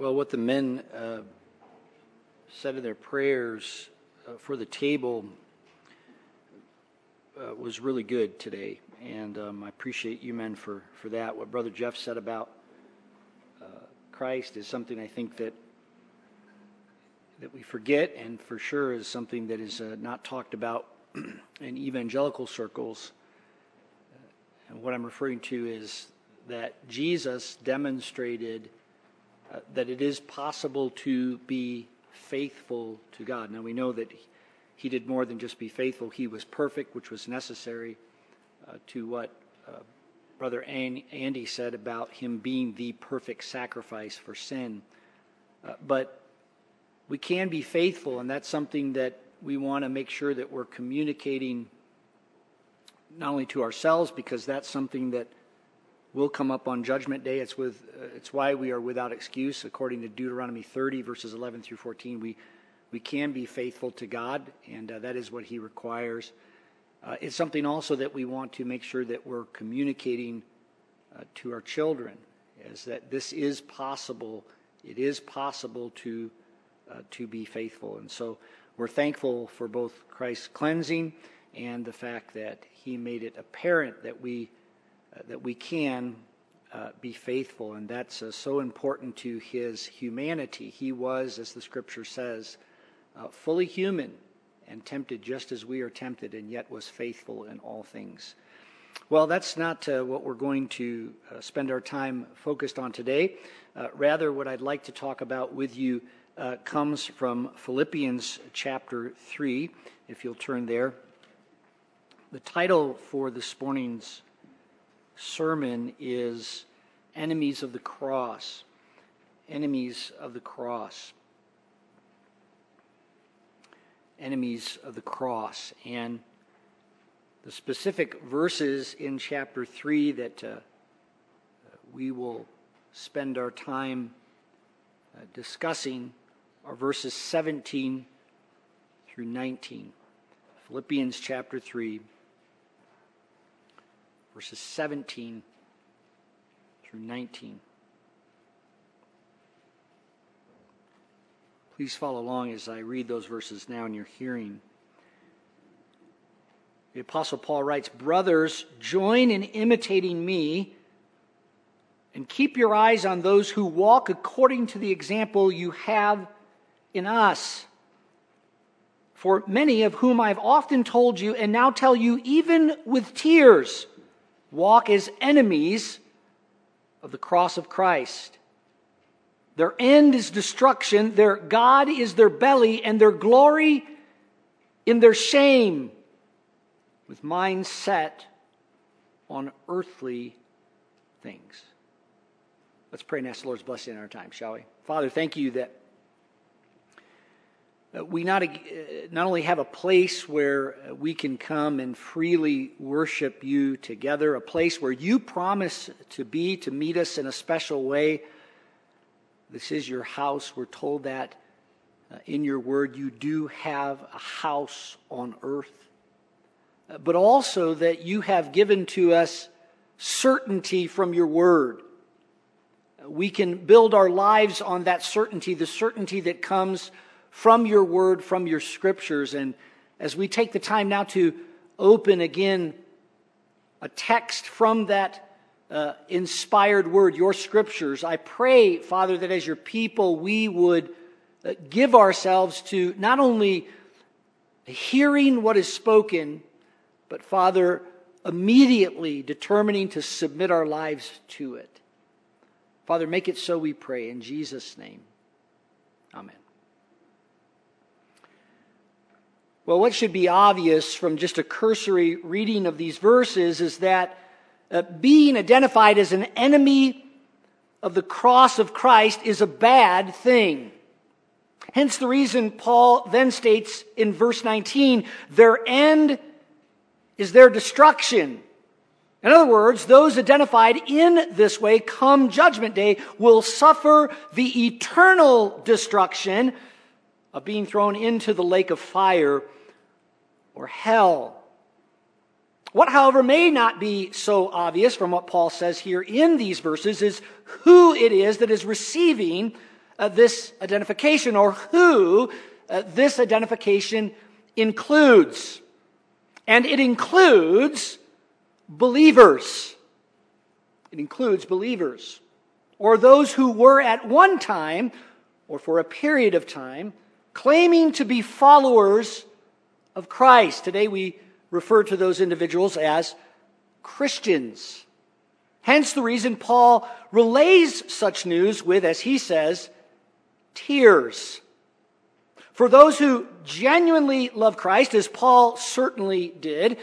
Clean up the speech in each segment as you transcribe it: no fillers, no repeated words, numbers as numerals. Well, what the men said in their prayers for the table was really good today, and I appreciate you men for that. What Brother Jeff said about Christ is something I think that we forget, and for sure is something that is not talked about in evangelical circles. And what I'm referring to is that Jesus demonstrated that it is possible to be faithful to God. Now, we know that he did more than just be faithful. He was perfect, which was necessary to what Brother Andy said about him being the perfect sacrifice for sin. But we can be faithful, and that's something that we want to make sure that we're communicating not only to ourselves, because that's something that will come up on Judgment Day. It's why we are without excuse, according to Deuteronomy 30, verses 11 through 14. We can be faithful to God, and that is what He requires. It's something also that we want to make sure that we're communicating to our children, is that this is possible. It is possible to be faithful, and so we're thankful for both Christ's cleansing and the fact that He made it apparent that we can be faithful, and that's so important to His humanity. He was, as the Scripture says, fully human and tempted just as we are tempted, and yet was faithful in all things. Well, that's not what we're going to spend our time focused on today. Rather, what I'd like to talk about with you comes from Philippians chapter 3, if you'll turn there. The title for this morning's sermon is Enemies of the Cross. Enemies of the Cross. Enemies of the Cross. And the specific verses in chapter 3 that we will spend our time discussing are verses 17 through 19. Philippians chapter 3. Verses 17 through 19. Please follow along as I read those verses now in your hearing. The Apostle Paul writes, "Brothers, join in imitating me, and keep your eyes on those who walk according to the example you have in us. For many of whom I've often told you, and now tell you even with tears, walk as enemies of the cross of Christ. Their end is destruction, their God is their belly, and their glory in their shame, with minds set on earthly things." Let's pray and ask the Lord's blessing on our time, shall we? Father, thank you that we not only have a place where we can come and freely worship you together, a place where you promise to meet us in a special way. This is your house. We're told that in your word you do have a house on earth, but also that you have given to us certainty from your word. We can build our lives on that certainty, the certainty that comes from your word, from your scriptures. And as we take the time now to open again a text from that inspired word, your scriptures, I pray, Father, that as your people we would give ourselves to not only hearing what is spoken, but, Father, immediately determining to submit our lives to it. Father, make it so, we pray, in Jesus' name. Amen. Well, what should be obvious from just a cursory reading of these verses is that being identified as an enemy of the cross of Christ is a bad thing. Hence the reason Paul then states in verse 19, their end is their destruction. In other words, those identified in this way come Judgment Day will suffer the eternal destruction of being thrown into the lake of fire or hell. What, however, may not be so obvious from what Paul says here in these verses is who it is that is receiving this identification or who this identification includes. And it includes believers. It includes believers, or those who were at one time or for a period of time claiming to be followers of Christ. Today we refer to those individuals as Christians. Hence the reason Paul relays such news with, as he says, tears. For those who genuinely love Christ, as Paul certainly did,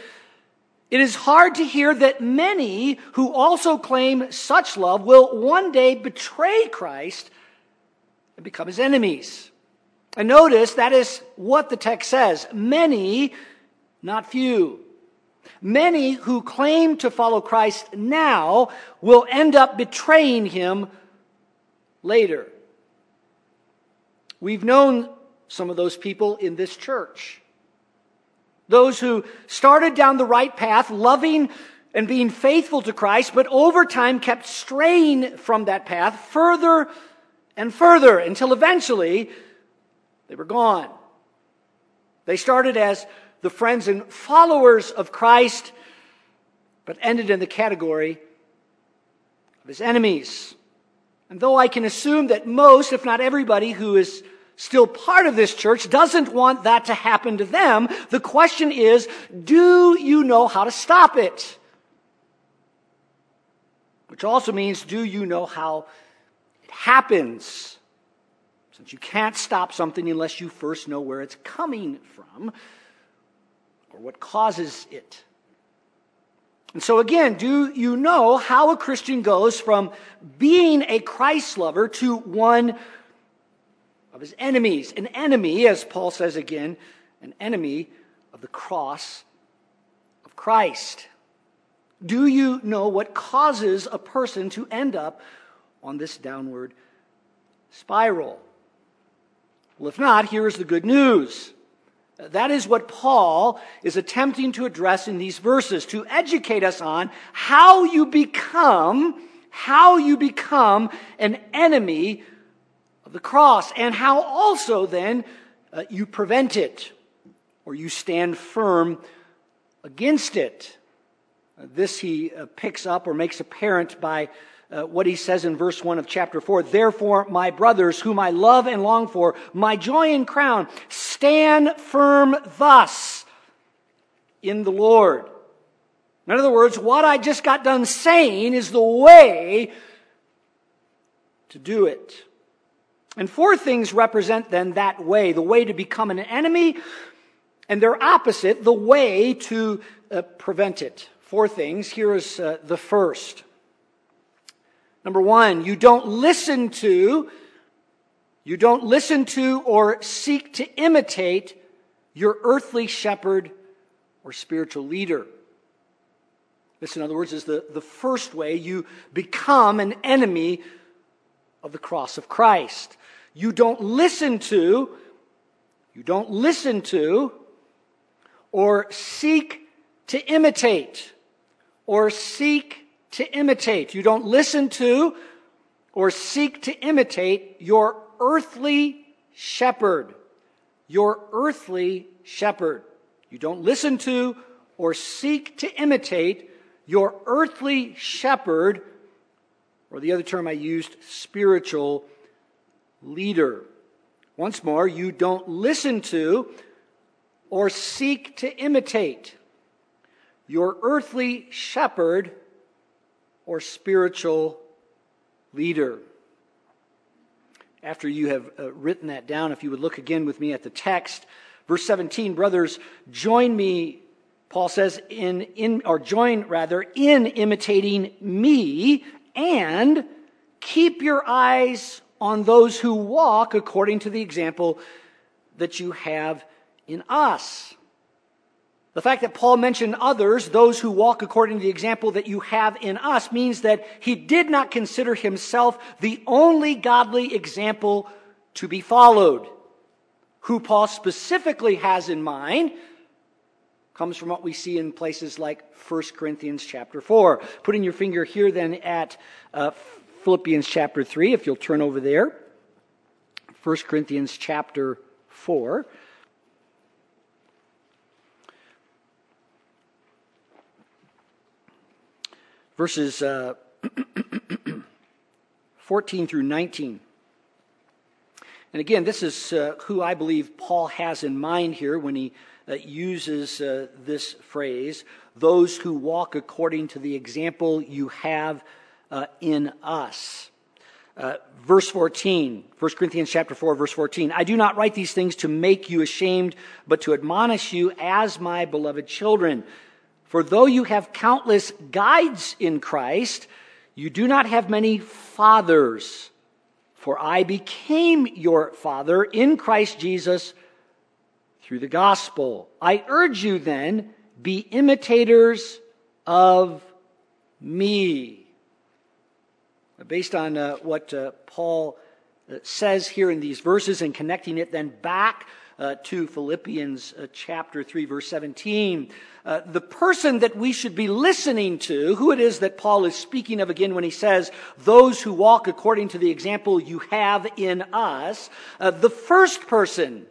it is hard to hear that many who also claim such love will one day betray Christ and become his enemies. And notice that is what the text says. Many, not few. Many who claim to follow Christ now will end up betraying him later. We've known some of those people in this church. Those who started down the right path, loving and being faithful to Christ, but over time kept straying from that path further and further until eventually they were gone. They started as the friends and followers of Christ, but ended in the category of his enemies. And though I can assume that most, if not everybody, who is still part of this church doesn't want that to happen to them, the question is, do you know how to stop it? Which also means, do you know how it happens? Since you can't stop something unless you first know where it's coming from or what causes it. And so again, do you know how a Christian goes from being a Christ lover to one of his enemies? An enemy, as Paul says again, an enemy of the cross of Christ. Do you know what causes a person to end up on this downward spiral? Well, if not, here is the good news. That is what Paul is attempting to address in these verses, to educate us on how you become an enemy the cross, and how also then you prevent it, or you stand firm against it. This he picks up or makes apparent by what he says in verse 1 of chapter 4. Therefore, my brothers, whom I love and long for, my joy and crown, stand firm thus in the Lord. In other words, what I just got done saying is the way to do it. And four things represent then that way, the way to become an enemy, and their opposite, the way to prevent it. Four things. Here is the first. Number one, you don't listen to or seek to imitate your earthly shepherd or spiritual leader. This, in other words, is the first way you become an enemy of the cross of Christ. You don't listen to, or seek to imitate. You don't listen to, or seek to imitate your earthly shepherd. You don't listen to, or seek to imitate your earthly shepherd, or the other term I used, spiritual leader. Once more, you don't listen to or seek to imitate your earthly shepherd or spiritual leader. After you have written that down, if you would look again with me at the text, verse 17, brothers, join me, Paul says, in imitating me, and keep your eyes on those who walk according to the example that you have in us. The fact that Paul mentioned others, those who walk according to the example that you have in us, means that he did not consider himself the only godly example to be followed. Who Paul specifically has in mind comes from what we see in places like 1 Corinthians chapter 4. Putting your finger here then at Philippians chapter 3, if you'll turn over there. 1 Corinthians chapter 4. Verses 14 through 19. And again, this is who I believe Paul has in mind here when he uses this phrase, those who walk according to the example you have in us. Verse 14, 1 Corinthians chapter 4, verse 14. I do not write these things to make you ashamed, but to admonish you as my beloved children. For though you have countless guides in Christ, you do not have many fathers. For I became your father in Christ Jesus through the gospel. I urge you then, be imitators of me. Based on what Paul says here in these verses and connecting it then back to Philippians chapter 3, verse 17, the person that we should be listening to, who it is that Paul is speaking of again when he says, those who walk according to the example you have in us, the first person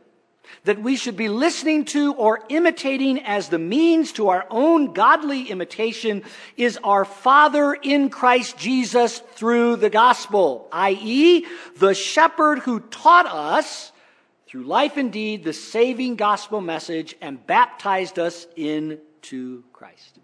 that we should be listening to or imitating as the means to our own godly imitation is our Father in Christ Jesus through the gospel, i.e., the shepherd who taught us through life and deed, the saving gospel message, and baptized us into Christ.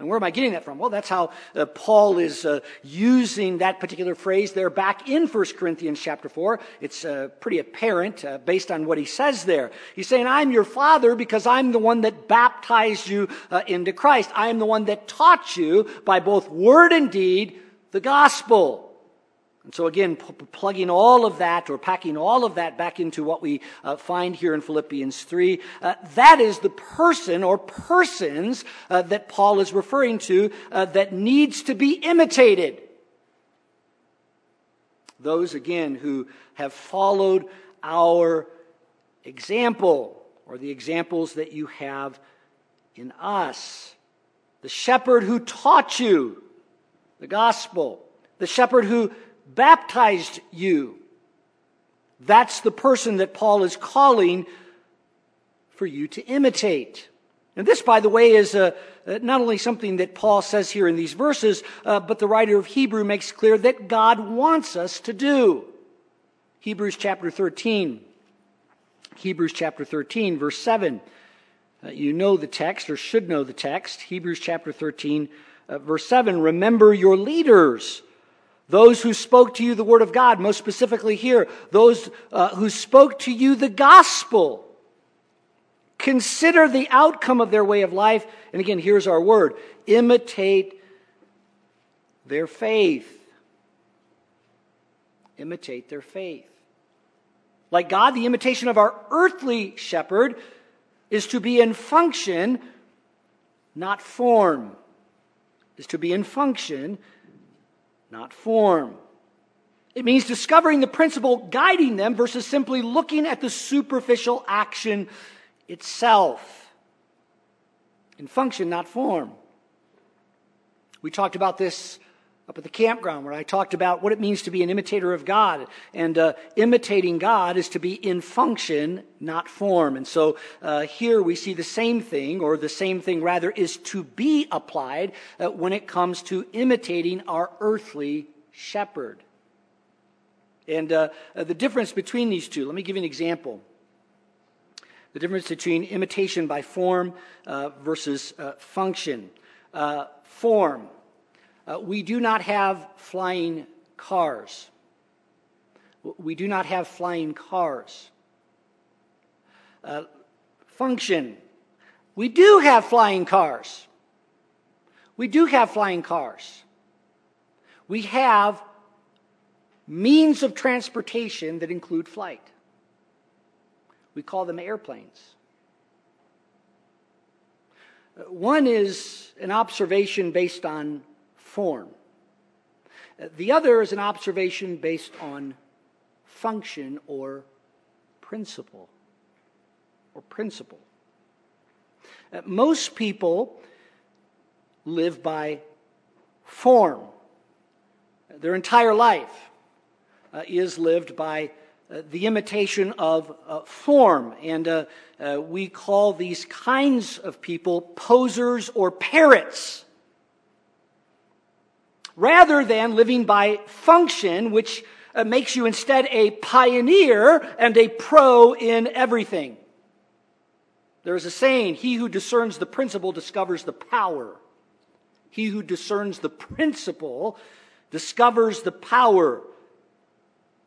And where am I getting that from? Well, that's how Paul is using that particular phrase there back in 1 Corinthians chapter 4. It's pretty apparent based on what he says there. He's saying, I'm your father because I'm the one that baptized you into Christ. I am the one that taught you by both word and deed the gospel. And so again, plugging all of that or packing all of that back into what we find here in Philippians 3, that is the person or persons that Paul is referring to that needs to be imitated. Those, again, who have followed our example or the examples that you have in us. The shepherd who taught you the gospel. The shepherd who baptized you. That's the person that Paul is calling for you to imitate. And this, by the way, is not only something that Paul says here in these verses, but the writer of Hebrews makes clear that God wants us to do. Hebrews chapter 13. Hebrews chapter 13, verse 7. You know the text, or should know the text. Hebrews chapter 13, verse 7. Remember your leaders, those who spoke to you the word of God, most specifically here, those who spoke to you the gospel. Consider the outcome of their way of life. And again, here's our word. Imitate their faith. Imitate their faith. Like God, the imitation of our earthly shepherd is to be in function, not form. Is to be in function, not form. It means discovering the principle guiding them versus simply looking at the superficial action itself. In function, not form. We talked about this up at the campground where I talked about what it means to be an imitator of God. And imitating God is to be in function, not form. And so here we see the same thing, or the same thing rather, is to be applied when it comes to imitating our earthly shepherd. And the difference between these two, let me give you an example. The difference between imitation by form versus function. Form. We do not have flying cars. We do not have flying cars. Function. We do have flying cars. We do have flying cars. We have means of transportation that include flight. We call them airplanes. One is an observation based on form. The other is an observation based on function or principle. Most people live by form their entire life. is lived by the imitation of form. And we call these kinds of people posers or parrots, rather than living by function, which makes you instead a pioneer and a pro in everything. There is a saying, he who discerns the principle discovers the power. He who discerns the principle discovers the power.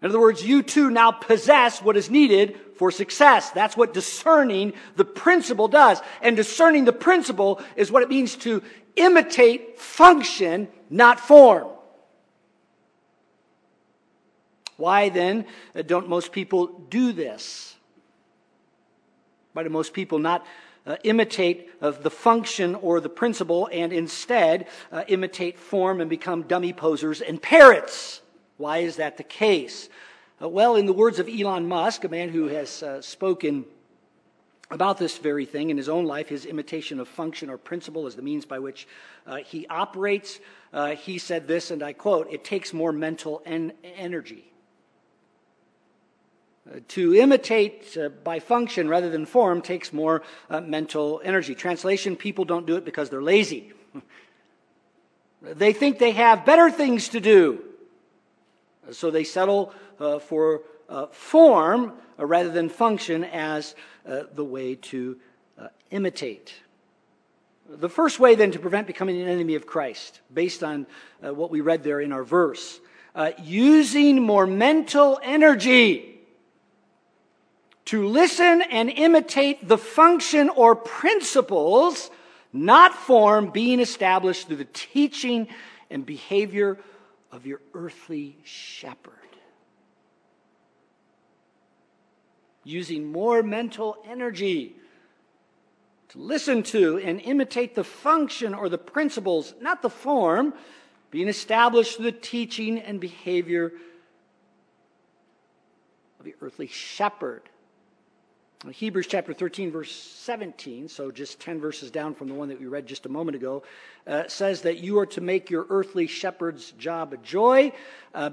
In other words, you too now possess what is needed for success. That's what discerning the principle does. And discerning the principle is what it means to imitate function, not form. Why then don't most people do this? Why do most people not imitate the function or the principle and instead imitate form and become dummy posers and parrots? Why is that the case? Well, in the words of Elon Musk, a man who has spoken about this very thing in his own life, his imitation of function or principle is the means by which he operates. He said this, and I quote, "It takes more mental energy to imitate by function rather than form takes more mental energy." Translation, people don't do it because they're lazy. They think they have better things to do, so they settle for form rather than function as the way to imitate. The first way, then, to prevent becoming an enemy of Christ, based on what we read there in our verse, using more mental energy to listen and imitate the function or principles, not form, being established through the teaching and behavior of your earthly shepherd. Using more mental energy to listen to and imitate the function or the principles, not the form, being established through the teaching and behavior of your earthly shepherd. Hebrews chapter 13, verse 17, so just 10 verses down from the one that we read just a moment ago, says that you are to make your earthly shepherd's job a joy,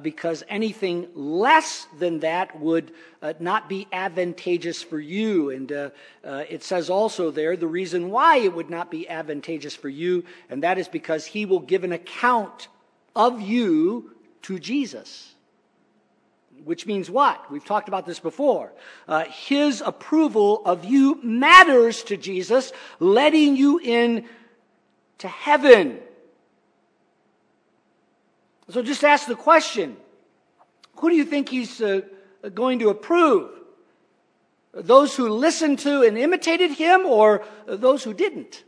because anything less than that would not be advantageous for you. And it says also there the reason why it would not be advantageous for you, and that is because he will give an account of you to Jesus. Which means what? We've talked about this before. His approval of you matters to Jesus, letting you in to heaven. So just ask the question, who do you think he's going to approve? Those who listened to and imitated him, or those who didn't?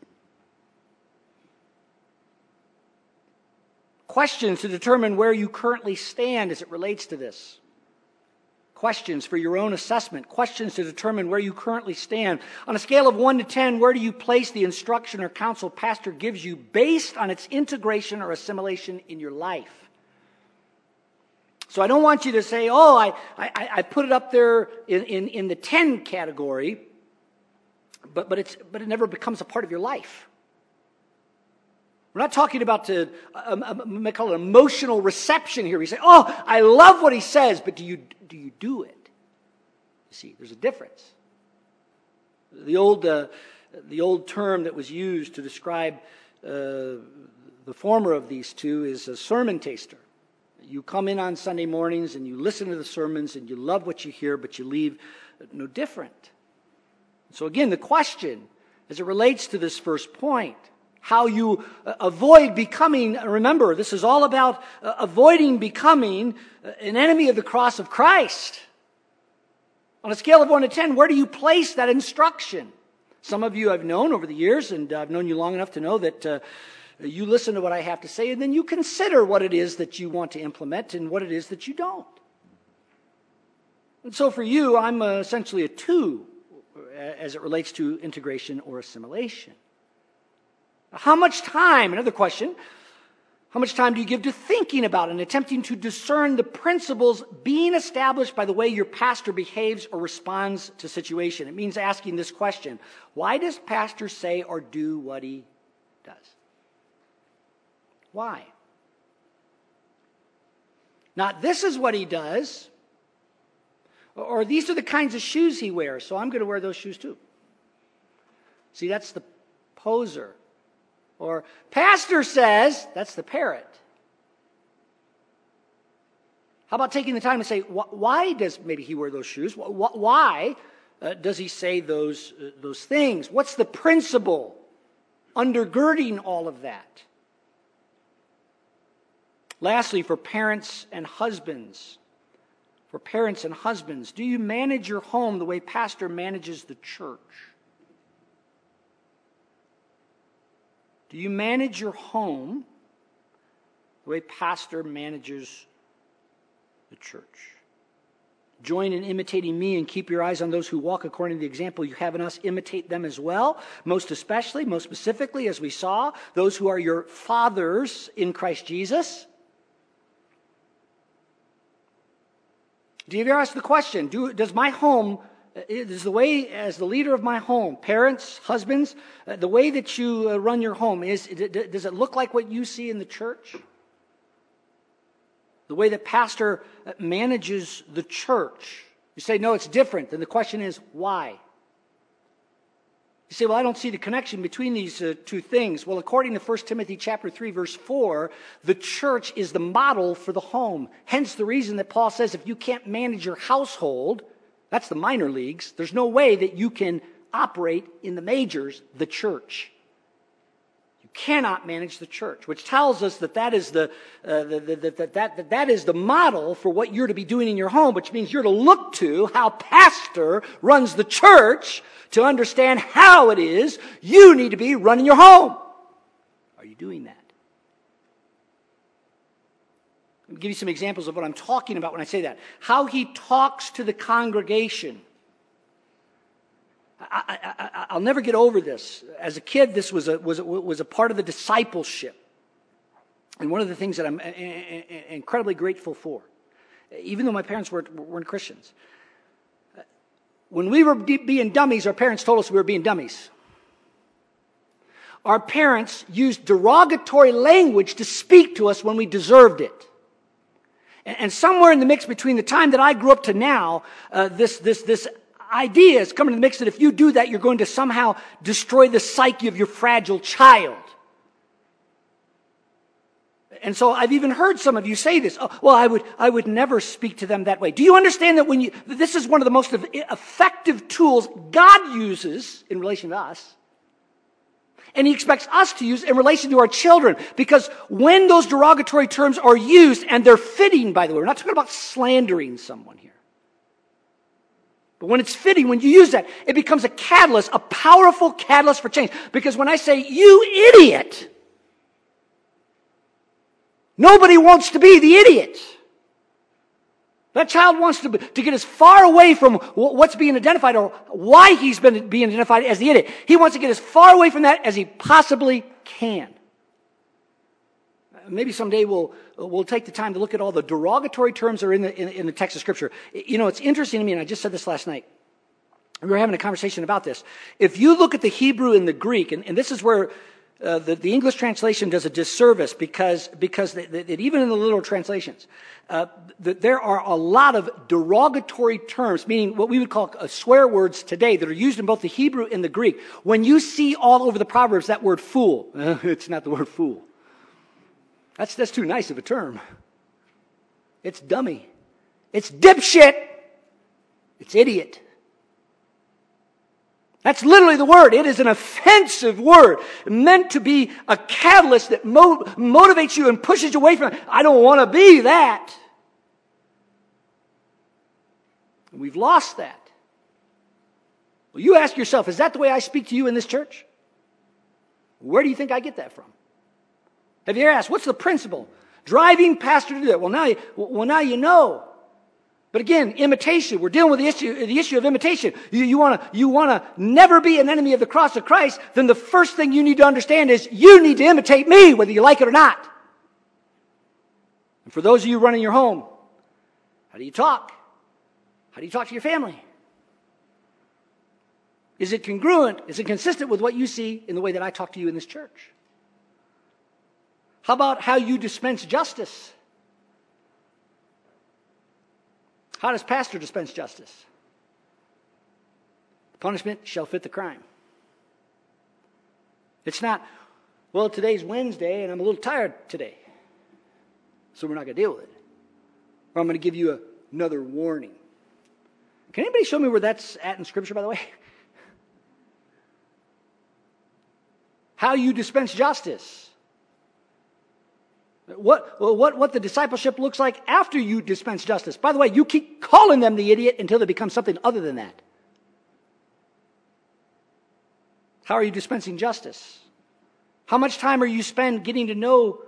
Questions to determine where you currently stand as it relates to this. Questions for your own assessment. Questions to determine where you currently stand. On a scale of 1 to 10, where do you place the instruction or counsel pastor gives you based on its integration or assimilation in your life? So I don't want you to say, oh, I put it up there in the 10 category, but it never becomes a part of your life. We're not talking about we call it emotional reception here. We say, oh, I love what he says, but do you do it? You see, there's a difference. The old term that was used to describe the former of these two is a sermon taster. You come in on Sunday mornings and you listen to the sermons and you love what you hear, but you leave no different. So again, the question, as it relates to this first point, how you avoid becoming, remember, this is all about avoiding becoming an enemy of the cross of Christ. On a scale of 1 to 10, where do you place that instruction? Some of you I've known over the years, and I've known you long enough to know that you listen to what I have to say, and then you consider what it is that you want to implement and what it is that you don't. And so for you, I'm essentially a 2 as it relates to integration or assimilation. How much time, another question, how much time do you give to thinking about and attempting to discern the principles being established by the way your pastor behaves or responds to situation? It means asking this question, why does pastor say or do what he does? Why? Not this is what he does, or these are the kinds of shoes he wears, so I'm going to wear those shoes too. See, that's the poser. Or pastor says, that's the parrot. How about taking the time to say, why does maybe he wear those shoes? Why does he say those things? What's the principle undergirding all of that? Lastly, for parents and husbands, do you manage your home the way pastor manages the church? Do you manage your home the way pastor manages the church? Join in imitating me and keep your eyes on those who walk according to the example you have in us. Imitate them as well, most specifically, as we saw, those who are your fathers in Christ Jesus. Do you ever ask the question, does the way as the leader of my home, parents, husbands, the way that you run your home, does it look like what you see in the church? The way that pastor manages the church. You say, no, it's different. Then the question is, why? You say, well, I don't see the connection between these two things. Well, according to 1 Timothy chapter 3, verse 4, the church is the model for the home. Hence the reason that Paul says if you can't manage your household, that's the minor leagues, there's no way that you can operate in the majors, the church. You cannot manage the church, which tells us that is the model for what you're to be doing in your home, which means you're to look to how pastor runs the church to understand how it is you need to be running your home. Are you doing that? I'll give you some examples of what I'm talking about when I say that. How he talks to the congregation. I'll never get over this. As a kid, this was a part of the discipleship, and one of the things that I'm incredibly grateful for, even though my parents weren't Christians. When we were being dummies, our parents told us we were being dummies. Our parents used derogatory language to speak to us when we deserved it. And somewhere in the mix between the time that I grew up to now, this idea is coming in the mix that if you do that, you're going to somehow destroy the psyche of your fragile child. And so I've even heard some of you say this. Oh, well, I would never speak to them that way. Do you understand that this is one of the most effective tools God uses in relation to us? And he expects us to use in relation to our children. Because when those derogatory terms are used, and they're fitting, by the way, we're not talking about slandering someone here. But when it's fitting, when you use that, it becomes a catalyst, a powerful catalyst for change. Because when I say, you idiot, nobody wants to be the idiot. That child wants to get as far away from what's being identified or why he's been being identified as the idiot. He wants to get as far away from that as he possibly can. Maybe someday we'll take the time to look at all the derogatory terms that are in the text of Scripture. You know, it's interesting to me, and I just said this last night. We were having a conversation about this. If you look at the Hebrew and the Greek, and this is where the English translation does a disservice because even in the literal translations, there are a lot of derogatory terms, meaning what we would call swear words today that are used in both the Hebrew and the Greek. When you see all over the Proverbs that word fool, it's not the word fool. That's too nice of a term. It's dummy. It's dipshit. It's idiot. That's literally the word. It is an offensive word meant to be a catalyst that motivates you and pushes you away from it. I don't want to be that. And we've lost that. Well, you ask yourself, is that the way I speak to you in this church? Where do you think I get that from? Have you ever asked, what's the principle driving pastor to do that? Well, now you know. But again, imitation. We're dealing with the issue of imitation. You want to never be an enemy of the cross of Christ, then the first thing you need to understand is you need to imitate me, whether you like it or not. And for those of you running your home, how do you talk? How do you talk to your family? Is it congruent? Is it consistent with what you see in the way that I talk to you in this church? How about how you dispense justice? How does pastor dispense justice? The punishment shall fit the crime. It's not, well, today's Wednesday and I'm a little tired today, so we're not going to deal with it. Or I'm going to give you another warning. Can anybody show me where that's at in Scripture, by the way? How you dispense justice. What the discipleship looks like after you dispense justice. By the way, you keep calling them the idiot until they become something other than that. How are you dispensing justice? How much time are you spend getting to know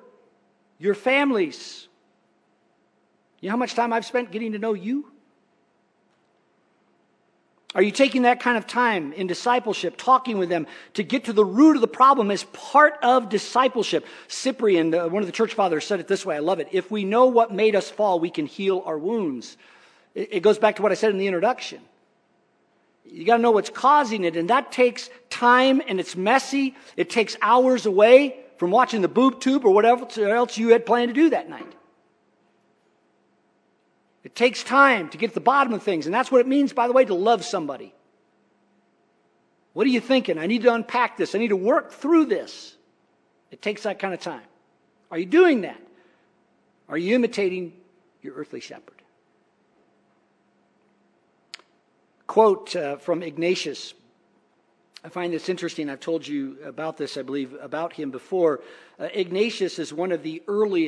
your families? You know how much time I've spent getting to know you? Are you taking that kind of time in discipleship, talking with them to get to the root of the problem as part of discipleship? Cyprian, one of the church fathers, said it this way. I love it. If we know what made us fall, we can heal our wounds. It goes back to what I said in the introduction. You got to know what's causing it, and that takes time, and it's messy. It takes hours away from watching the boob tube or whatever else you had planned to do that night. It takes time to get to the bottom of things. And that's what it means, by the way, to love somebody. What are you thinking? I need to unpack this. I need to work through this. It takes that kind of time. Are you doing that? Are you imitating your earthly shepherd? Quote from Ignatius. I find this interesting. I've told you about this, I believe, about him before. Ignatius is one of the early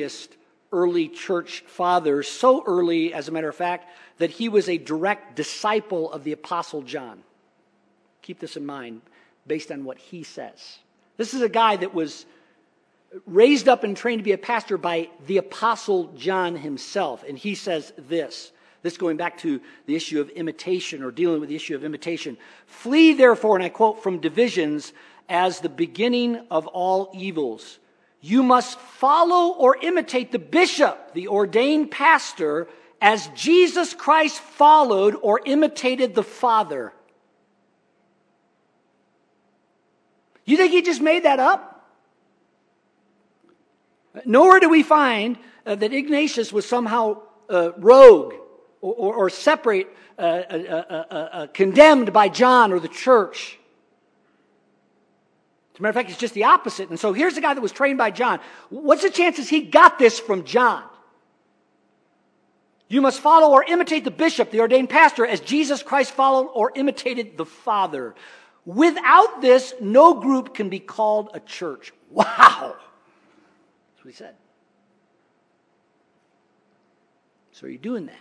church fathers, so early, as a matter of fact, that he was a direct disciple of the Apostle John. Keep this in mind, based on what he says. This is a guy that was raised up and trained to be a pastor by the Apostle John himself, and he says this going back to the issue of imitation, or dealing with the issue of imitation. Flee, therefore, and I quote from divisions, as the beginning of all evils. You must follow or imitate the bishop, the ordained pastor, as Jesus Christ followed or imitated the Father. You think he just made that up? Nowhere do we find that Ignatius was somehow rogue or separate, condemned by John or the church. As a matter of fact, it's just the opposite. And so here's the guy that was trained by John. What's the chances he got this from John? You must follow or imitate the bishop, the ordained pastor, as Jesus Christ followed or imitated the Father. Without this, no group can be called a church. Wow. That's what he said. So are you doing that?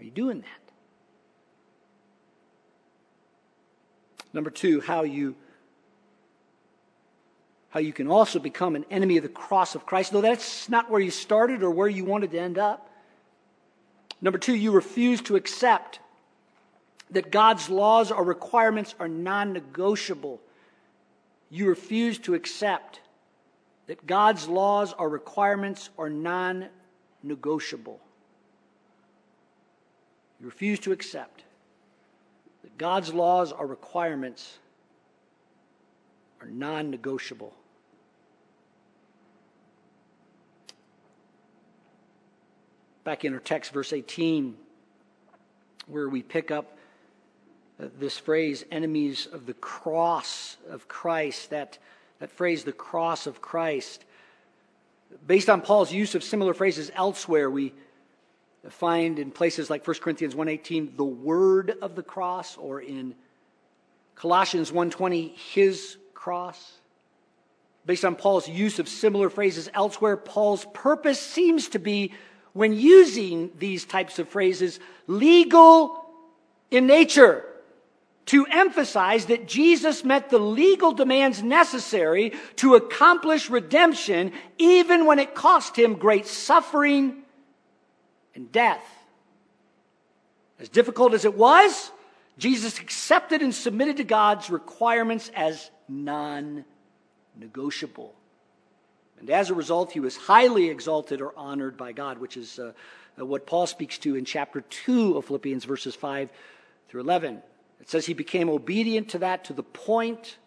Are you doing that? Number two, how you can also become an enemy of the cross of Christ, though that's not where you started or where you wanted to end up. Number two, you refuse to accept that God's laws or requirements are non-negotiable. You refuse to accept that God's laws or requirements are non-negotiable. You refuse to accept that God's laws or requirements are non-negotiable. Back in our text, verse 18, where we pick up this phrase, enemies of the cross of Christ, that phrase, the cross of Christ. Based on Paul's use of similar phrases elsewhere, we find in places like 1 Corinthians 1:18, the word of the cross, or in Colossians 1:20, his cross. Based on Paul's use of similar phrases elsewhere, Paul's purpose seems to be, when using these types of phrases, legal in nature, to emphasize that Jesus met the legal demands necessary to accomplish redemption, even when it cost him great suffering and death. As difficult as it was, Jesus accepted and submitted to God's requirements as non-negotiable. And as a result, he was highly exalted or honored by God, which is what Paul speaks to in chapter 2 of Philippians, verses 5 through 11. It says he became obedient to the point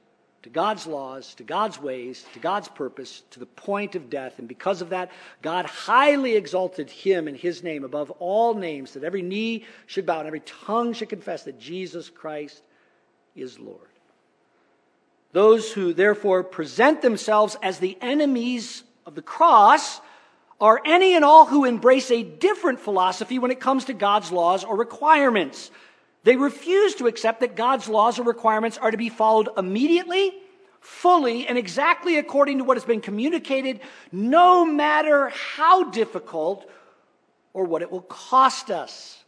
to God's laws, to God's ways, to God's purpose, to the point of death. And because of that, God highly exalted him and his name above all names, that every knee should bow and every tongue should confess that Jesus Christ is Lord. Those who therefore present themselves as the enemies of the cross are any and all who embrace a different philosophy when it comes to God's laws or requirements. They refuse to accept that God's laws or requirements are to be followed immediately, fully, and exactly according to what has been communicated, no matter how difficult or what it will cost us.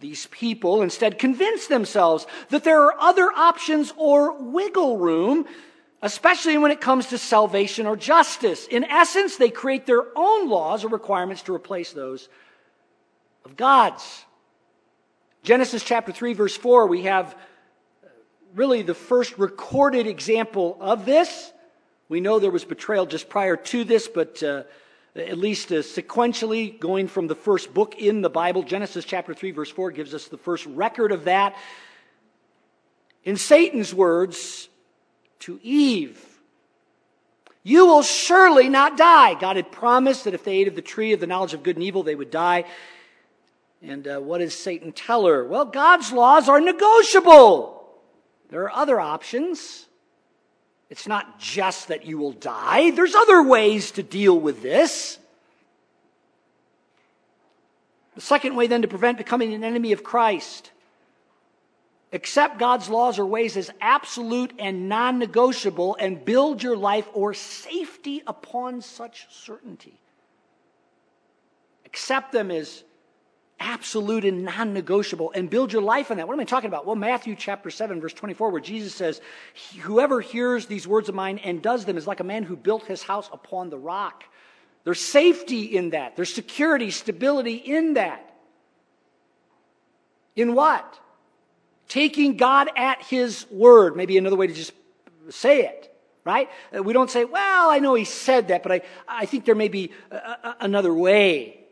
These people instead convince themselves that there are other options or wiggle room, especially when it comes to salvation or justice. In essence, they create their own laws or requirements to replace those of God's. Genesis chapter 3, verse 4, we have really the first recorded example of this. We know there was betrayal just prior to this, but at least sequentially, going from the first book in the Bible, Genesis chapter 3, verse 4 gives us the first record of that. In Satan's words to Eve, "You will surely not die." God had promised that if they ate of the tree of the knowledge of good and evil, they would die. And what does Satan tell her? Well, God's laws are negotiable. There are other options. It's not just that you will die. There's other ways to deal with this. The second way, then, to prevent becoming an enemy of Christ: accept God's laws or ways as absolute and non-negotiable and build your life or safety upon such certainty. Accept them as absolute and non-negotiable and build your life on that. What am I talking about? Well, Matthew chapter 7, verse 24, where Jesus says, "Whoever hears these words of mine and does them is like a man who built his house upon the rock." There's safety in that. There's security, stability in that. In what? Taking God at his word. Maybe another way to just say it, right? We don't say, "Well, I know he said that, but I think there may be another way."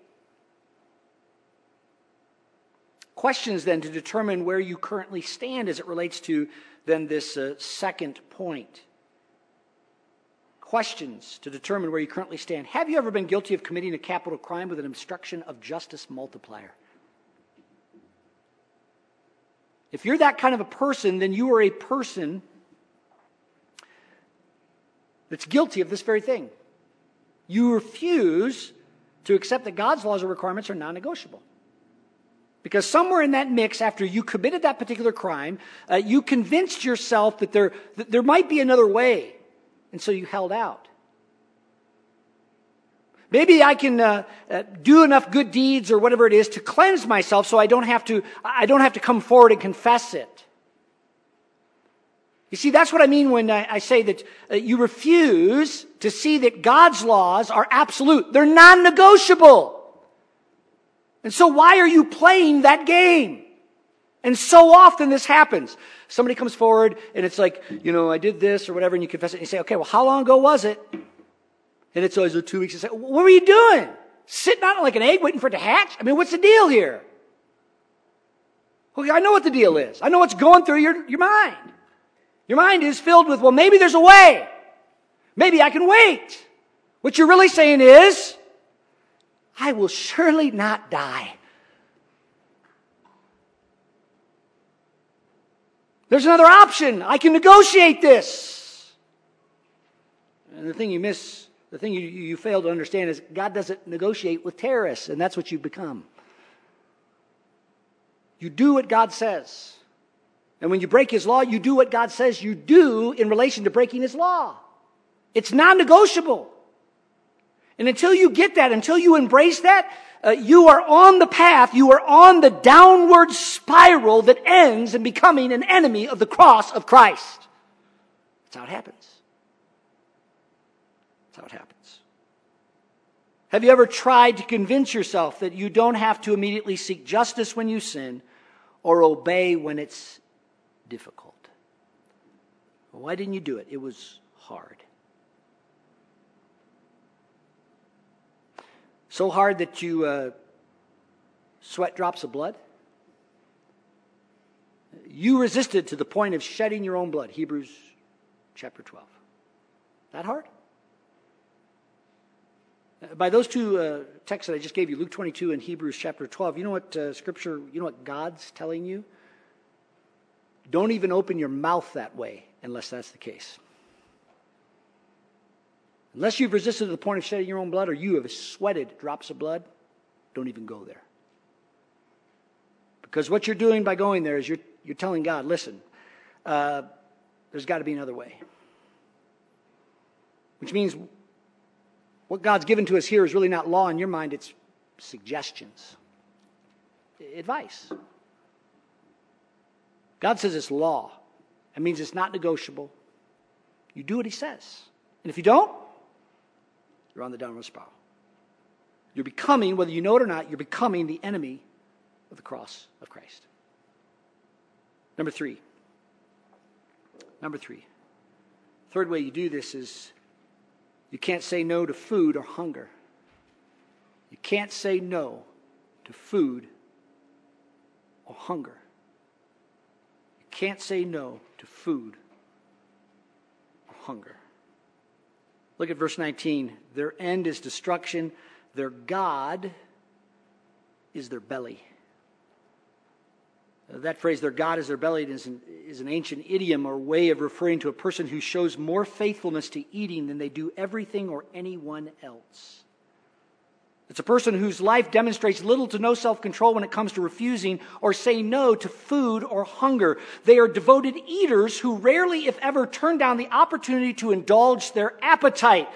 Questions then to determine where you currently stand as it relates to then this second point. Questions to determine where you currently stand. Have you ever been guilty of committing a capital crime with an obstruction of justice multiplier? If you're that kind of a person, then you are a person that's guilty of this very thing. You refuse to accept that God's laws or requirements are non-negotiable. Because somewhere in that mix, after you committed that particular crime, you convinced yourself that there might be another way, and so you held out. Maybe I can do enough good deeds or whatever it is to cleanse myself, so I don't have to come forward and confess it. You see, that's what I mean when I say that you refuse to see that God's laws are absolute; they're non-negotiable. And so why are you playing that game? And so often this happens. Somebody comes forward and it's like, "I did this," or whatever, and you confess it and you say, "Okay, well, how long ago was it?" And it's always 2 weeks. You say, "What were you doing? Sitting on it like an egg waiting for it to hatch? I mean, what's the deal here?" "Well, I know what the deal is. I know what's going through your mind. Your mind is filled with, well, maybe there's a way. Maybe I can wait. What you're really saying is, I will surely not die. There's another option. I can negotiate this." And the thing you miss, the thing you fail to understand is God doesn't negotiate with terrorists, and that's what you've become. You do what God says. And when you break his law, you do what God says you do in relation to breaking his law. It's non-negotiable. And until you get that, until you embrace that, you are on the path, you are on the downward spiral that ends in becoming an enemy of the cross of Christ. That's how it happens. That's how it happens. Have you ever tried to convince yourself that you don't have to immediately seek justice when you sin or obey when it's difficult? Why didn't you do it? It was hard. So hard that you sweat drops of blood? You resisted to the point of shedding your own blood. Hebrews chapter 12. That hard? By those two texts that I just gave you, Luke 22 and Hebrews chapter 12, you know what Scripture, you know what God's telling you? Don't even open your mouth that way unless that's the case. Unless you've resisted to the point of shedding your own blood or you have sweated drops of blood, don't even go there. Because what you're doing by going there is you're telling God, listen, there's got to be another way. Which means what God's given to us here is really not law in your mind, it's suggestions, advice. God says it's law. That means it's not negotiable. You do what he says. And if you don't, you're on the downward spiral. You're becoming, whether you know it or not, you're becoming the enemy of the cross of Christ. Number three. Third way you do this is you can't say no to food or hunger. You can't say no to food or hunger. You can't say no to food or hunger. Look at verse 19. Their end is destruction. Their God is their belly. That phrase, their God is their belly, is an ancient idiom or way of referring to a person who shows more faithfulness to eating than they do everything or anyone else. It's a person whose life demonstrates little to no self-control when it comes to refusing or saying no to food or hunger. They are devoted eaters who rarely, if ever, turn down the opportunity to indulge their appetite,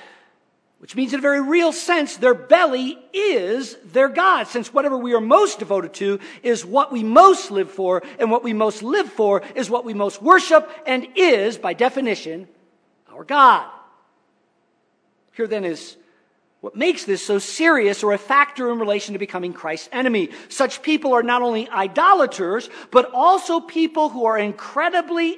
which means in a very real sense, their belly is their God, since whatever we are most devoted to is what we most live for, and what we most live for is what we most worship and is, by definition, our God. Here then is what makes this so serious or a factor in relation to becoming Christ's enemy. Such people are not only idolaters, but also people who are incredibly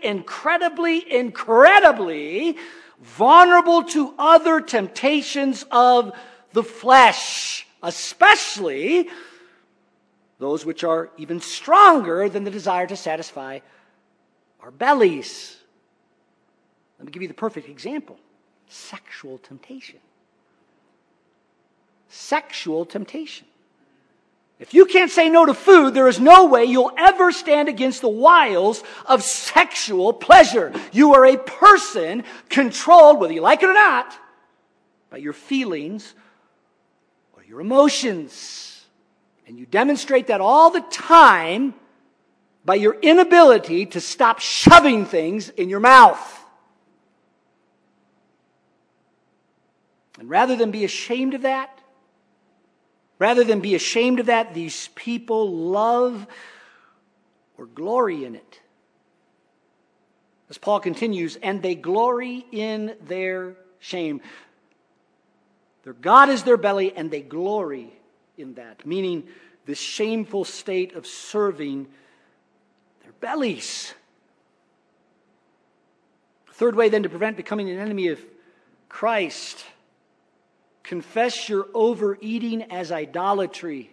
vulnerable to other temptations of the flesh, especially those which are even stronger than the desire to satisfy our bellies. Let me give you the perfect example. Sexual temptation. Sexual temptation. If you can't say no to food, there is no way you'll ever stand against the wiles of sexual pleasure. You are a person controlled, whether you like it or not, by your feelings or your emotions. And you demonstrate that all the time by your inability to stop shoving things in your mouth. And rather than be ashamed of that, these people love or glory in it. As Paul continues, and they glory in their shame. Their God is their belly, and they glory in that, meaning this shameful state of serving their bellies. Third way, then, to prevent becoming an enemy of Christ. Confess your overeating as idolatry.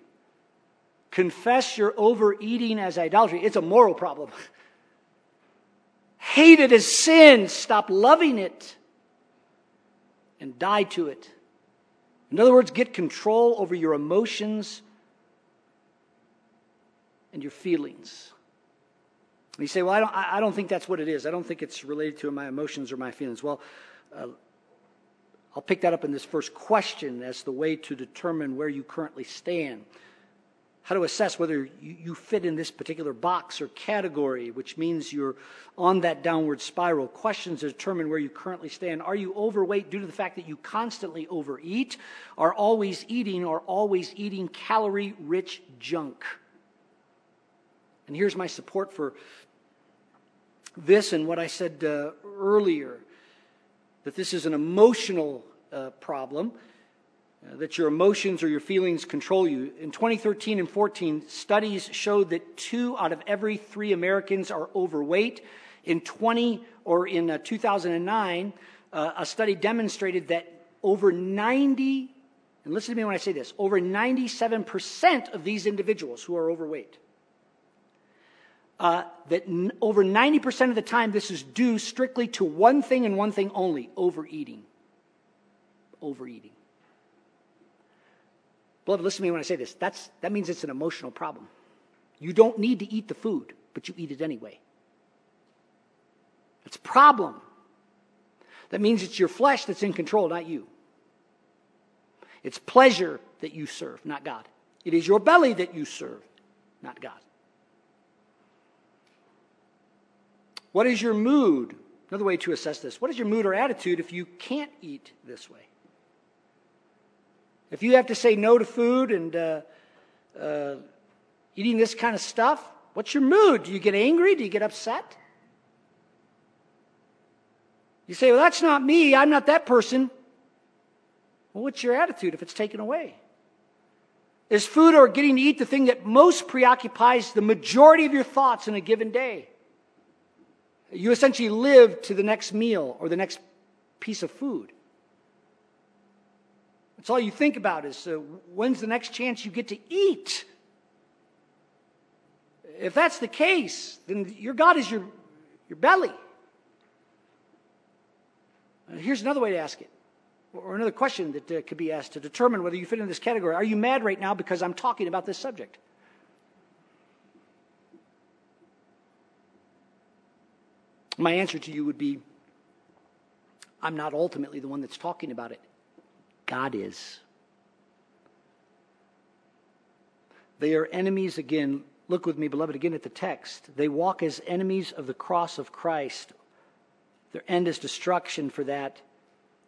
It's a moral problem. Hate it as sin. Stop loving it. And die to it. In other words, get control over your emotions and your feelings. And you say, well, I don't think that's what it is. I don't think it's related to my emotions or my feelings. Well, I'll pick that up in this first question as the way to determine where you currently stand. How to assess whether you fit in this particular box or category, which means you're on that downward spiral. Questions to determine where you currently stand. Are you overweight due to the fact that you constantly overeat, are always eating, or always eating calorie-rich junk? And here's my support for this and what I said earlier. That this is an emotional problem, that your emotions or your feelings control you. In 2013 and 14, studies showed that 2 out of every 3 Americans are overweight. In 2009, a study demonstrated that over 97% of these individuals who are overweight that over 90% of the time this is due strictly to one thing and one thing only, overeating. Overeating. Beloved, listen to me when I say this. That means it's an emotional problem. You don't need to eat the food, but you eat it anyway. It's a problem. That means it's your flesh that's in control, not you. It's pleasure that you serve, not God. It is your belly that you serve, not God. What is your mood? Another way to assess this. What is your mood or attitude if you can't eat this way? If you have to say no to food and eating this kind of stuff, what's your mood? Do you get angry? Do you get upset? You say, well, that's not me. I'm not that person. Well, what's your attitude if it's taken away? Is food or getting to eat the thing that most preoccupies the majority of your thoughts in a given day? You essentially live to the next meal or the next piece of food. That's all you think about is when's the next chance you get to eat? If that's the case, then your God is your belly. Here's another way to ask it, or another question that could be asked to determine whether you fit in this category. Are you mad right now because I'm talking about this subject? My answer to you would be, I'm not ultimately the one that's talking about it. God is. They are enemies again. Look with me, beloved, again at the text. They walk as enemies of the cross of Christ. Their end is destruction for that.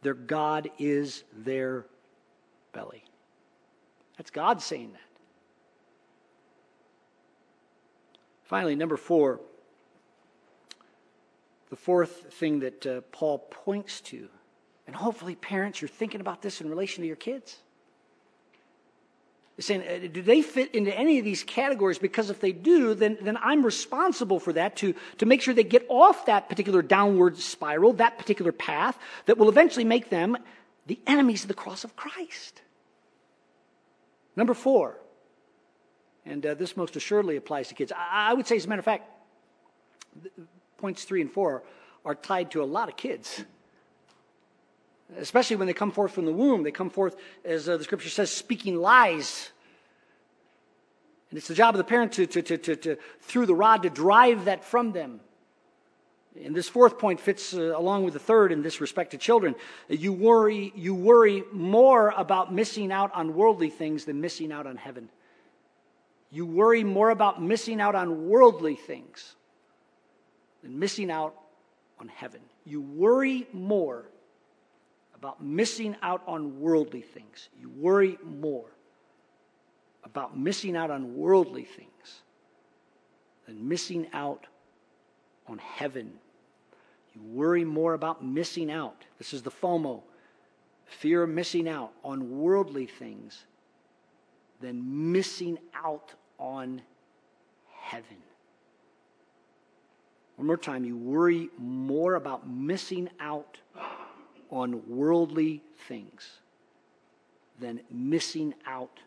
Their God is their belly. That's God saying that. Finally, number 4. The fourth thing that Paul points to, and hopefully parents, you're thinking about this in relation to your kids. He's saying, do they fit into any of these categories? Because if they do, then I'm responsible for that to make sure they get off that particular downward spiral, that particular path that will eventually make them the enemies of the cross of Christ. Number 4, and this most assuredly applies to kids. I would say, as a matter of fact, points 3 and 4 are tied to a lot of kids. Especially when they come forth from the womb. They come forth, as the scripture says, speaking lies. And it's the job of the parent to through the rod, to drive that from them. And this fourth point fits along with the third in this respect to children. You worry more about missing out on worldly things than missing out on heaven. You worry more about missing out on worldly things than missing out on heaven. You worry more about missing out on worldly things. You worry more about missing out on worldly things than missing out on heaven. You worry more about missing out. This is the FOMO, fear of missing out on worldly things than missing out on heaven. One more time, you worry more about missing out on worldly things than missing out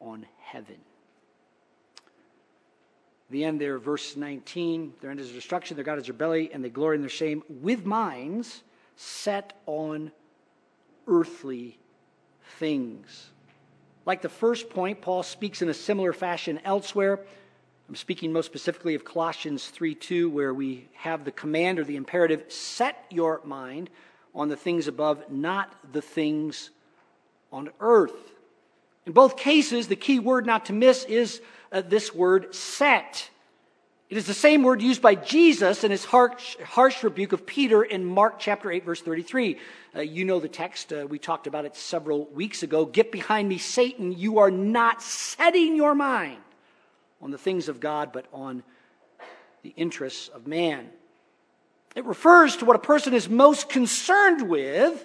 on heaven. The end there, verse 19, their end is their destruction, their God is their belly, and they glory in their shame, with minds set on earthly things. Like the first point, Paul speaks in a similar fashion elsewhere. I'm speaking most specifically of Colossians 3:2, where we have the command or the imperative, set your mind on the things above, not the things on earth. In both cases, the key word not to miss is this word, set. It is the same word used by Jesus in his harsh rebuke of Peter in Mark chapter 8, verse 33. You know the text. We talked about it several weeks ago. Get behind me, Satan. You are not setting your mind on the things of God, but on the interests of man. It refers to what a person is most concerned with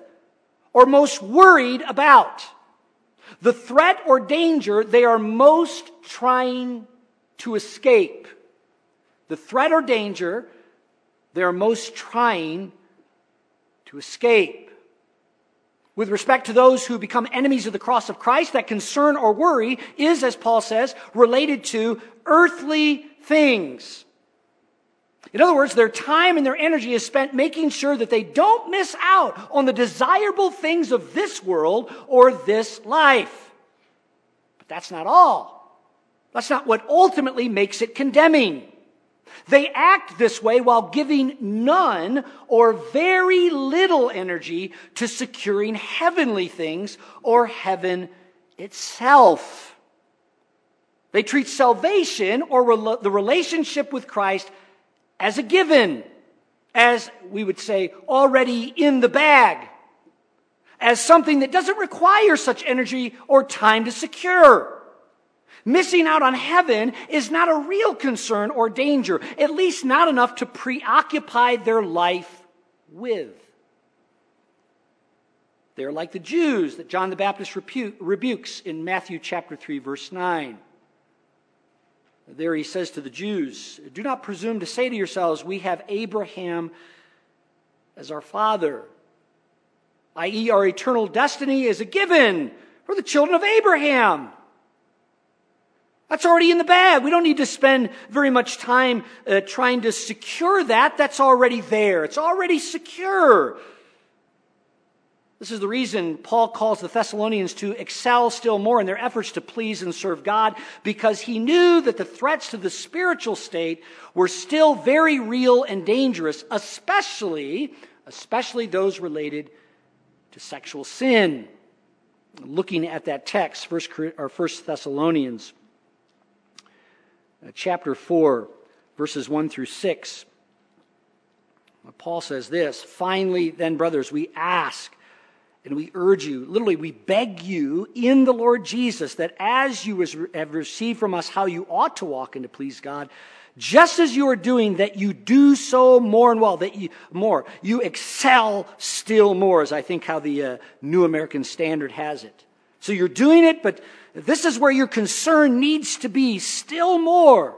or most worried about, the threat or danger they are most trying to escape. The threat or danger they are most trying to escape. With respect to those who become enemies of the cross of Christ, that concern or worry is, as Paul says, related to earthly things. In other words, their time and their energy is spent making sure that they don't miss out on the desirable things of this world or this life. But that's not all. That's not what ultimately makes it condemning. They act this way while giving none or very little energy to securing heavenly things or heaven itself. They treat salvation or the relationship with Christ as a given, as we would say, already in the bag, as something that doesn't require such energy or time to secure. Missing out on heaven is not a real concern or danger, at least not enough to preoccupy their life with. They're like the Jews that John the Baptist rebukes in Matthew chapter 3, verse 9. There he says to the Jews, "Do not presume to say to yourselves, 'We have Abraham as our father,' i.e., our eternal destiny is a given. We're the children of Abraham. That's already in the bag. We don't need to spend very much time trying to secure that. That's already there. It's already secure." This is the reason Paul calls the Thessalonians to excel still more in their efforts to please and serve God, because he knew that the threats to the spiritual state were still very real and dangerous, especially those related to sexual sin. Looking at that text, 1 Thessalonians chapter 4, verses 1 through 6, Paul says this, "Finally then, brothers, we ask, and we urge you," literally we beg you in the Lord Jesus, "that as you have received from us how you ought to walk and to please God, just as you are doing, that you do so more and well, you excel still more," is I think how the New American Standard has it. So you're doing it, but this is where your concern needs to be, still more.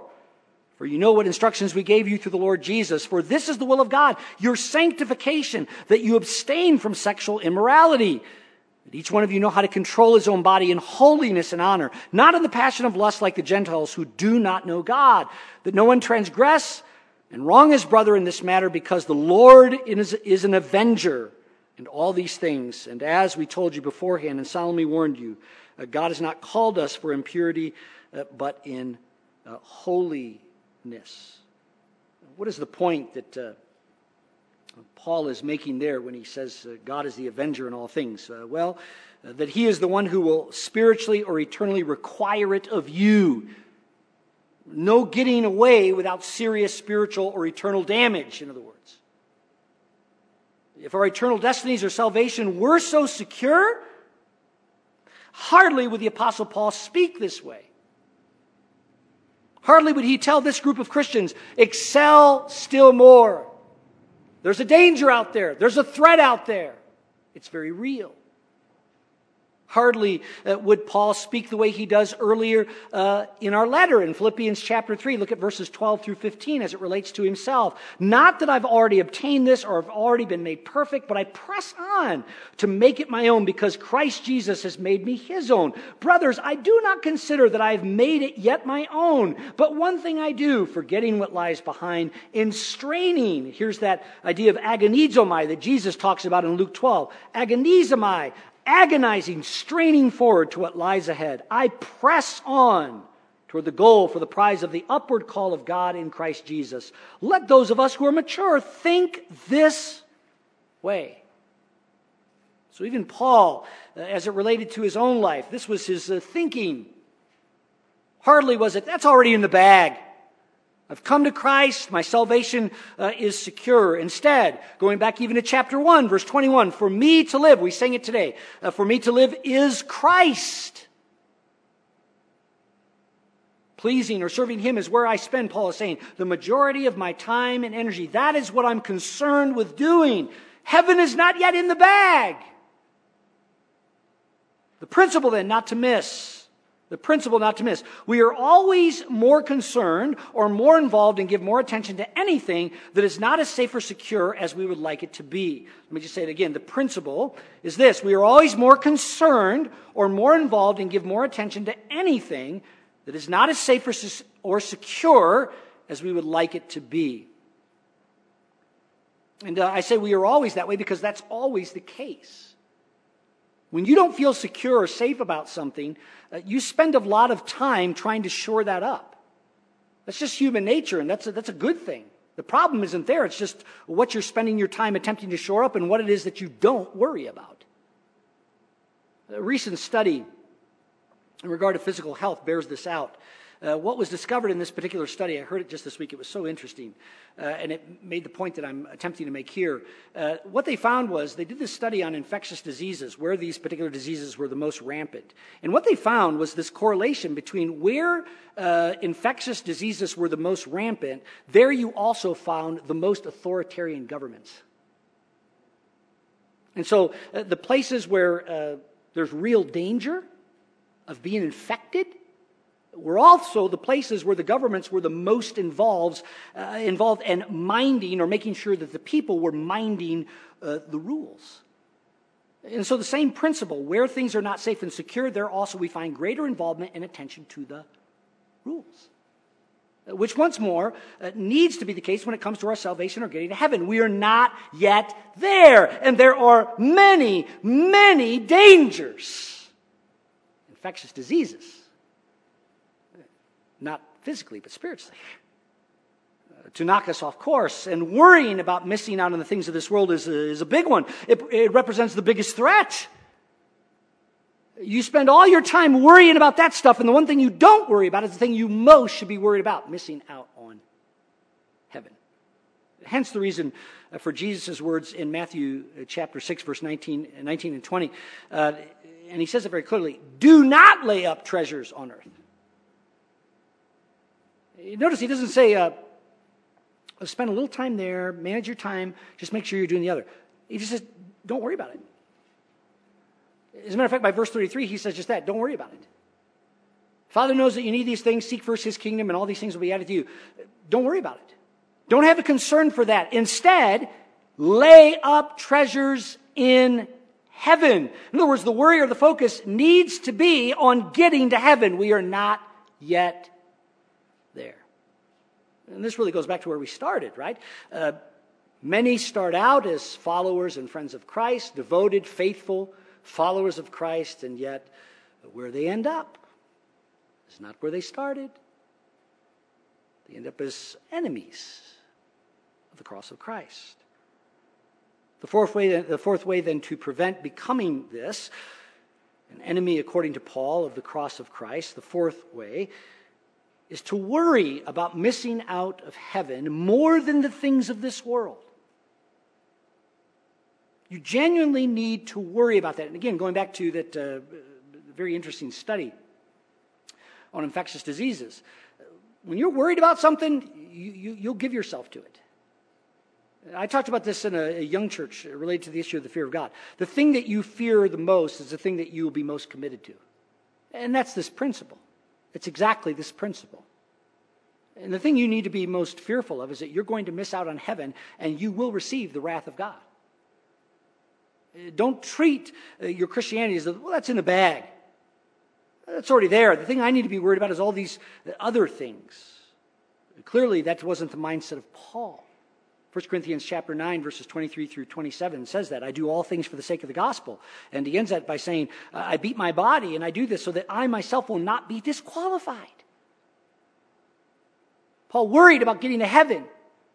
"For you know what instructions we gave you through the Lord Jesus. For this is the will of God, your sanctification, that you abstain from sexual immorality. That each one of you know how to control his own body in holiness and honor, not in the passion of lust like the Gentiles who do not know God. That no one transgress and wrong his brother in this matter, because the Lord is an avenger in all these things. And as we told you beforehand and solemnly warned you, God has not called us for impurity, but in holiness." What is the point that Paul is making there when he says God is the avenger in all things? That he is the one who will spiritually or eternally require it of you. No getting away without serious spiritual or eternal damage, in other words. If our eternal destinies or salvation were so secure, hardly would the Apostle Paul speak this way. Hardly would he tell this group of Christians, excel still more. There's a danger out there. There's a threat out there. It's very real. Hardly would Paul speak the way he does earlier in our letter in Philippians chapter 3. Look at verses 12 through 15 as it relates to himself. "Not that I've already obtained this or have already been made perfect, but I press on to make it my own, because Christ Jesus has made me his own. Brothers, I do not consider that I have made it yet my own, but one thing I do, forgetting what lies behind and straining." Here's that idea of agonizomai that Jesus talks about in Luke 12. Agonizomai. Agonizing, straining forward to what lies ahead. "I press on toward the goal for the prize of the upward call of God in Christ Jesus. Let those of us who are mature think this way." So even Paul, as it related to his own life, this was his thinking. Hardly was it, that's already in the bag. I've come to Christ. My salvation is secure. Instead, going back even to chapter 1, verse 21, "For me to live," we sang it today, "for me to live is Christ." Pleasing or serving him is where I spend, Paul is saying, the majority of my time and energy. That is what I'm concerned with doing. Heaven is not yet in the bag. The principle then, not to miss. The principle not to miss. We are always more concerned or more involved and give more attention to anything that is not as safe or secure as we would like it to be. Let me just say it again. The principle is this. We are always more concerned or more involved and give more attention to anything that is not as safe or secure as we would like it to be. And I say we are always that way because that's always the case. When you don't feel secure or safe about something, you spend a lot of time trying to shore that up. That's just human nature, and that's a good thing. The problem isn't there. It's just what you're spending your time attempting to shore up and what it is that you don't worry about. A recent study in regard to physical health bears this out. What was discovered in this particular study, I heard it just this week, it was so interesting, and it made the point that I'm attempting to make here. What they found was they did this study on infectious diseases, where these particular diseases were the most rampant. And what they found was this correlation between where infectious diseases were the most rampant, there you also found the most authoritarian governments. And so the places where there's real danger of being infected were also the places where the governments were the most involved and minding or making sure that the people were minding the rules. And so the same principle, where things are not safe and secure, there also we find greater involvement and attention to the rules, which once more needs to be the case when it comes to our salvation or getting to heaven. We are not yet there, and there are many, many dangers, infectious diseases. Not physically, but spiritually, to knock us off course. And worrying about missing out on the things of this world is a big one. It represents the biggest threat. You spend all your time worrying about that stuff, and the one thing you don't worry about is the thing you most should be worried about, missing out on heaven. Hence the reason for Jesus' words in Matthew chapter 6, verse 19 and 20. And he says it very clearly, do not lay up treasures on earth. Notice he doesn't say, spend a little time there, manage your time, just make sure you're doing the other. He just says, don't worry about it. As a matter of fact, by verse 33, he says just that, don't worry about it. Father knows that you need these things, seek first his kingdom, and all these things will be added to you. Don't worry about it. Don't have a concern for that. Instead, lay up treasures in heaven. In other words, the worry or the focus needs to be on getting to heaven. We are not yet there. And this really goes back to where we started, right? Many start out as followers and friends of Christ, devoted, faithful followers of Christ, and yet where they end up is not where they started. They end up as enemies of the cross of Christ. The fourth way then to prevent becoming this, an enemy according to Paul of the cross of Christ, the fourth way is to worry about missing out of heaven more than the things of this world. You genuinely need to worry about that. And again, going back to that very interesting study on infectious diseases, when you're worried about something, you'll give yourself to it. I talked about this in a young church related to the issue of the fear of God. The thing that you fear the most is the thing that you will be most committed to. And that's this principle. It's exactly this principle. And the thing you need to be most fearful of is that you're going to miss out on heaven and you will receive the wrath of God. Don't treat your Christianity as, well, that's in the bag. That's already there. The thing I need to be worried about is all these other things. Clearly, that wasn't the mindset of Paul. 1 Corinthians chapter 9, verses 23 through 27 says that. I do all things for the sake of the gospel. And he ends that by saying, I beat my body and I do this so that I myself will not be disqualified. Paul worried about getting to heaven.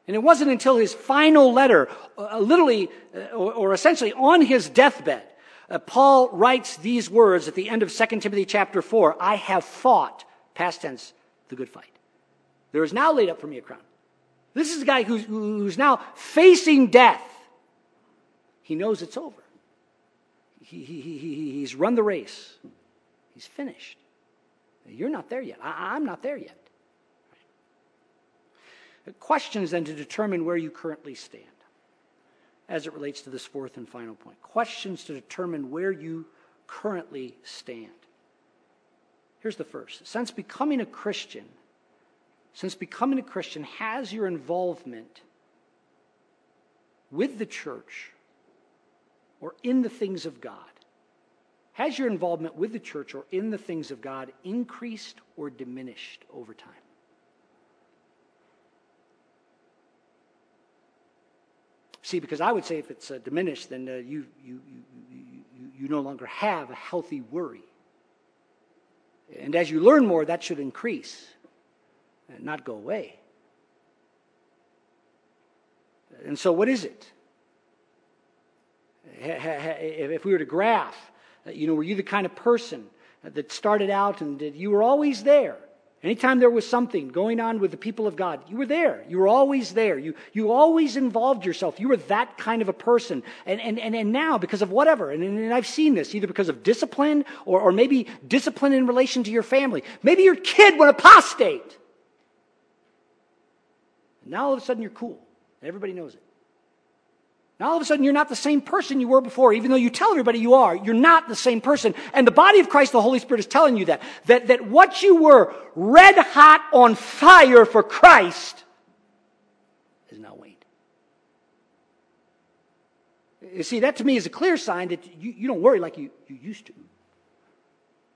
And it wasn't until his final letter, essentially on his deathbed, Paul writes these words at the end of 2 Timothy chapter 4, I have fought, past tense, the good fight. There is now laid up for me a crown. This is a guy who's now facing death. He knows it's over. He's run the race. He's finished. You're not there yet. I'm not there yet. Questions then to determine where you currently stand as it relates to this fourth and final point. Questions to determine where you currently stand. Here's the first. Since becoming a Christian, has your involvement with the church or in the things of God, Has your involvement with the church or in the things of God increased or diminished over time? See, because I would say if it's diminished, then you no longer have a healthy worry. And as you learn more, that should increase and not go away. And so what is it? If we were to graph, were you the kind of person that started out and you were always there? Anytime there was something going on with the people of God, you were there. You were always there. You always involved yourself. You were that kind of a person. And now, because of whatever, and I've seen this, either because of discipline or maybe discipline in relation to your family. Maybe your kid went apostate. And now all of a sudden you're cool. Everybody knows it. Now all of a sudden you're not the same person you were before, even though you tell everybody you are. You're not the same person. And the body of Christ, the Holy Spirit, is telling you that what you were red hot on fire for Christ is now waned. You see, that to me is a clear sign that you don't worry like you used to.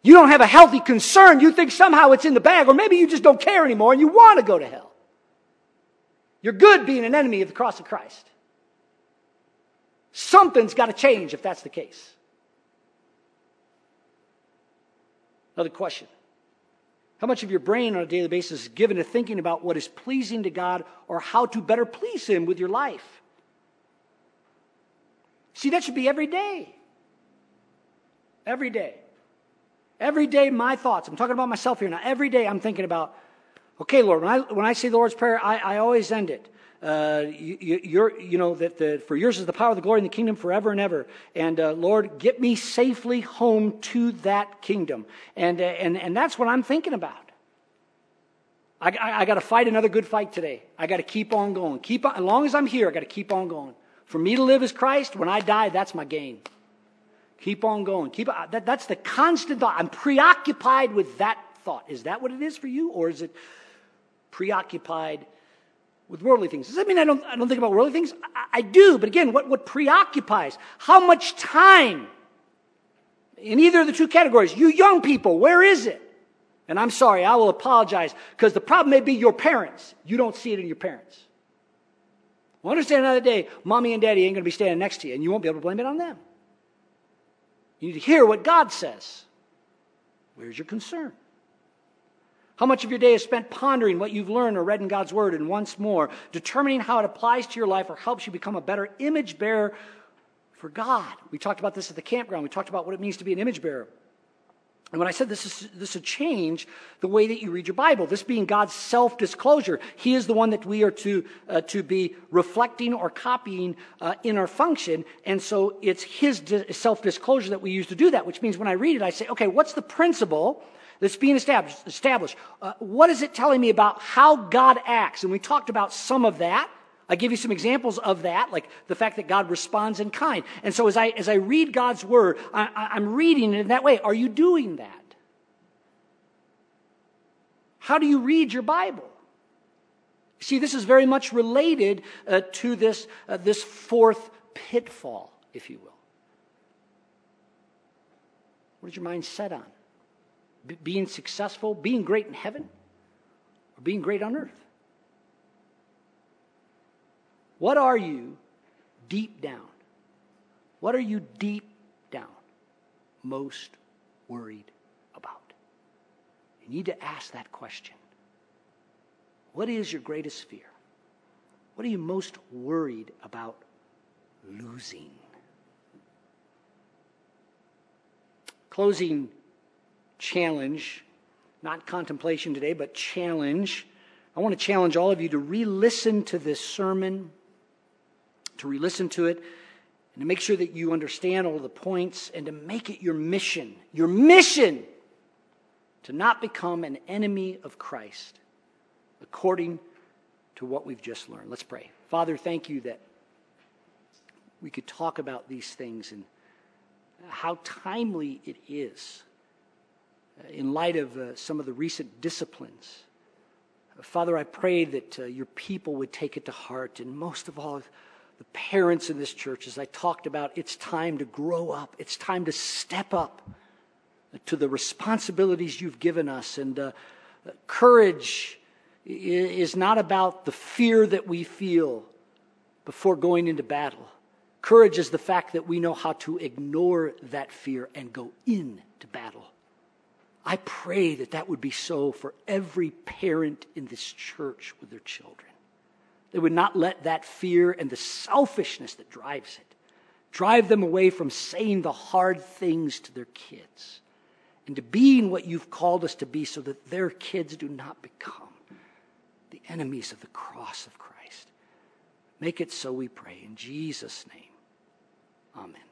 You don't have a healthy concern. You think somehow it's in the bag, or maybe you just don't care anymore and you want to go to hell. You're good being an enemy of the cross of Christ. Something's got to change if that's the case. Another question. How much of your brain on a daily basis is given to thinking about what is pleasing to God or how to better please Him with your life? See, that should be every day. Every day. Every day my thoughts. I'm talking about myself here now. Every day I'm thinking about, okay, Lord, when I say the Lord's Prayer, I always end it. For yours is the power, the glory, and the kingdom forever and ever. And Lord, get me safely home to that kingdom. And that's what I'm thinking about. I got to fight another good fight today. I got to keep on going. As long as I'm here, I got to keep on going. For me to live is Christ. When I die, that's my gain. Keep on going. That's the constant thought. I'm preoccupied with that thought. Is that what it is for you, or is it preoccupied with worldly things? Does that mean I don't think about worldly things? I do, but again, what preoccupies? How much time? In either of the two categories, you young people, where is it? And I'm sorry, I will apologize, because the problem may be your parents. You don't see it in your parents. Well, understand another day, mommy and daddy ain't going to be standing next to you, and you won't be able to blame it on them. You need to hear what God says. Where's your concern? How much of your day is spent pondering what you've learned or read in God's Word, and once more, determining how it applies to your life or helps you become a better image bearer for God? We talked about this at the campground. We talked about what it means to be an image bearer. And when I said this would change the way that you read your Bible, this being God's self-disclosure. He is the one that we are to be reflecting or copying in our function. And so it's His self-disclosure that we use to do that, which means when I read it, I say, okay, what's the principle that's being established. What is it telling me about how God acts? And we talked about some of that. I give you some examples of that, like the fact that God responds in kind. And so as I read God's Word, I'm reading it in that way. Are you doing that? How do you read your Bible? See, this is very much related to this fourth pitfall, if you will. What is your mind set on? Being successful, being great in heaven, or being great on earth? What are you deep down? What are you deep down most worried about? You need to ask that question. What is your greatest fear? What are you most worried about losing? Closing challenge, not contemplation today, but challenge. I want to challenge all of you to re-listen to this sermon, to re-listen to it, and to make sure that you understand all of the points, and to make it your mission to not become an enemy of Christ according to what we've just learned. Let's pray. Father, thank you that we could talk about these things and how timely it is in light of some of the recent disciplines. Father, I pray that your people would take it to heart, and most of all, the parents in this church, as I talked about, it's time to grow up. It's time to step up to the responsibilities you've given us. And courage is not about the fear that we feel before going into battle. Courage is the fact that we know how to ignore that fear and go into battle. I pray that that would be so for every parent in this church with their children. They would not let that fear and the selfishness that drives it drive them away from saying the hard things to their kids and to being what you've called us to be, so that their kids do not become the enemies of the cross of Christ. Make it so, we pray, in Jesus' name. Amen.